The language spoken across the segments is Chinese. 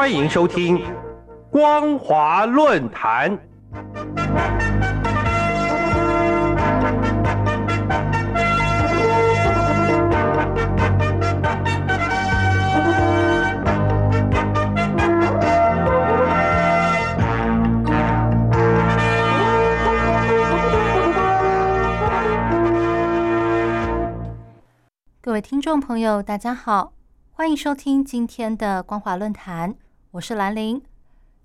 欢迎收听《光华论坛》。各位听众朋友，大家好，欢迎收听今天的光华论坛，我是兰玲。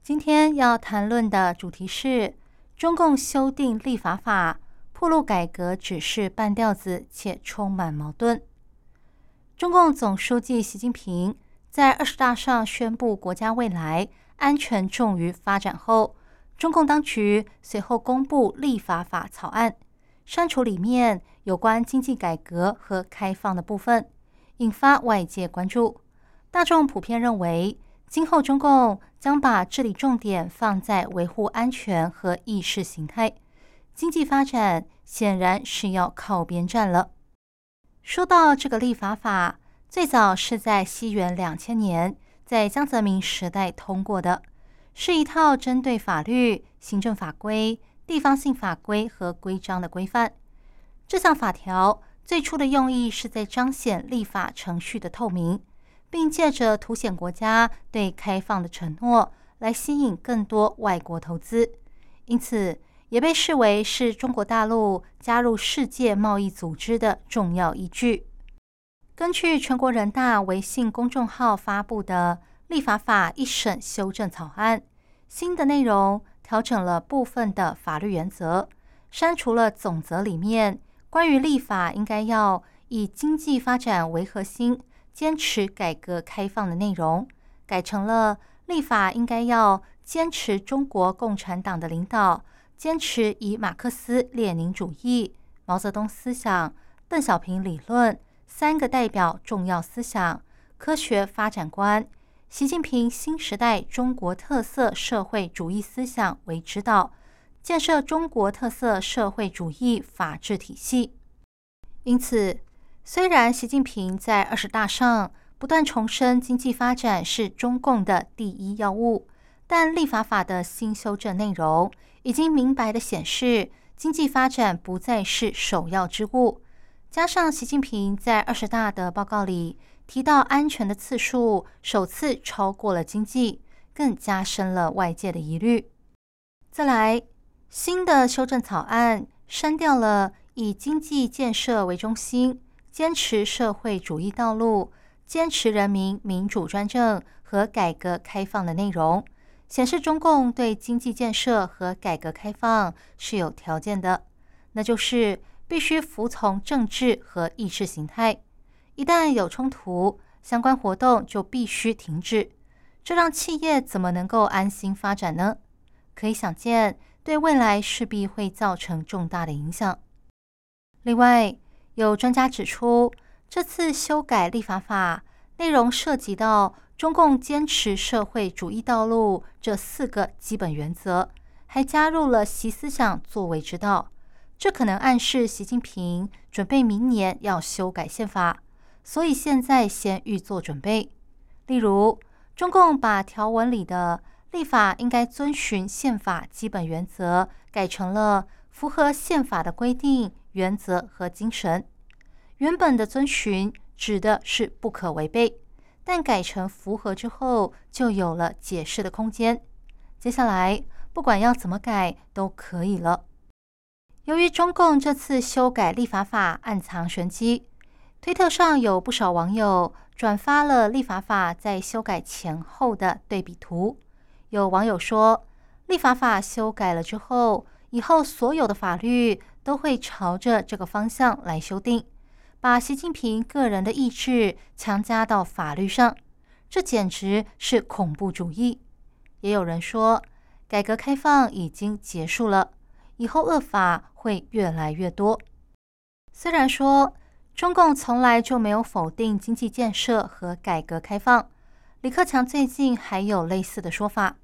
今天要谈论的主题是中共修订立法法，暴露改革只是半吊子且充满矛盾。中共总书记习近平在20大上宣布国家未来安全重于发展后，中共当局随后公布立法法草案，删除里面有关经济改革和开放的部分，引发外界关注。大众普遍认为，今后中共将把治理重点放在维护安全和意识形态，经济发展显然是要靠边站了。说到这个立法法，最早是在西元2000年在江泽民时代通过的，是一套针对法律、行政法规、地方性法规和规章的规范。这项法条最初的用意是在彰显立法程序的透明，并借着凸显国家对开放的承诺来吸引更多外国投资，因此也被视为是中国大陆加入世界贸易组织的重要依据。根据全国人大微信公众号发布的立法法一审修正草案，新的内容调整了部分的法律原则，删除了总则里面关于立法应该要以经济发展为核心，坚持改革开放的内容，改成了立法应该要坚持中国共产党的领导，坚持以马克思列宁主义、毛泽东思想、邓小平理论、三个代表重要思想、科学发展观、习近平新时代中国特色社会主义思想为指导，建设中国特色社会主义法治体系。因此，虽然习近平在20大上不断重申经济发展是中共的第一要务，但立法法的新修正内容已经明白地显示，经济发展不再是首要之务。加上习近平在20大的报告里提到安全的次数首次超过了经济，更加深了外界的疑虑。再来，新的修正草案删掉了以经济建设为中心、坚持社会主义道路、坚持人民民主专政和改革开放的内容，显示中共对经济建设和改革开放是有条件的，那就是必须服从政治和意识形态。一旦有冲突，相关活动就必须停止，这让企业怎么能够安心发展呢？可以想见，对未来势必会造成重大的影响。另外，有专家指出，这次修改立法法内容涉及到中共坚持社会主义道路这4个基本原则，还加入了习思想作为指导，这可能暗示习近平准备明年要修改宪法，所以现在先预做准备。例如，中共把条文里的立法应该遵循宪法基本原则改成了符合宪法的规定、原则和精神。原本的遵循指的是不可违背，但改成符合之后就有了解释的空间。接下来，不管要怎么改都可以了。由于中共这次修改立法法暗藏玄机，推特上有不少网友转发了立法法在修改前后的对比图。有网友说，立法法修改了之后，以后所有的法律都会朝着这个方向来修订，把习近平个人的意志强加到法律上，这简直是恐怖主义。也有人说，改革开放已经结束了，以后恶法会越来越多。虽然说中共从来就没有否定经济建设和改革开放，李克强最近还有类似的说法，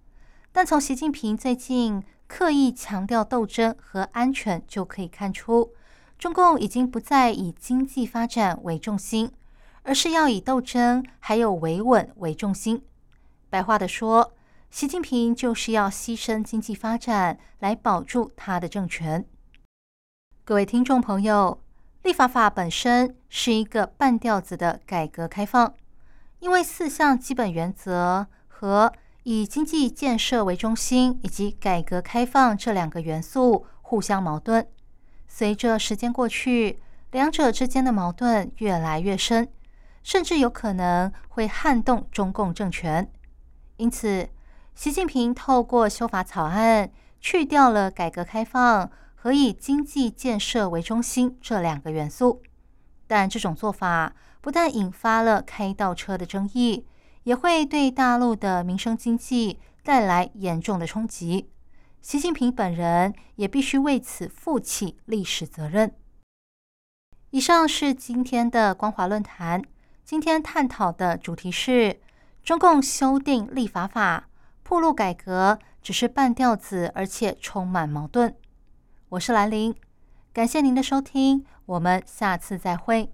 但从习近平最近刻意强调斗争和安全就可以看出，中共已经不再以经济发展为重心，而是要以斗争还有维稳为重心。白话的说，习近平就是要牺牲经济发展来保住他的政权。各位听众朋友，立法法本身是一个半吊子的改革开放，因为四项基本原则和以经济建设为中心以及改革开放这两个元素互相矛盾。随着时间过去，两者之间的矛盾越来越深，甚至有可能会撼动中共政权。因此，习近平透过修法草案，去掉了改革开放和以经济建设为中心这两个元素。但这种做法不但引发了开倒车的争议，也会对大陆的民生经济带来严重的冲击。习近平本人也必须为此负起历史责任。以上是今天的光华论坛，今天探讨的主题是中共修订立法法，暴露改革只是半吊子，而且充满矛盾。我是兰玲，感谢您的收听，我们下次再会。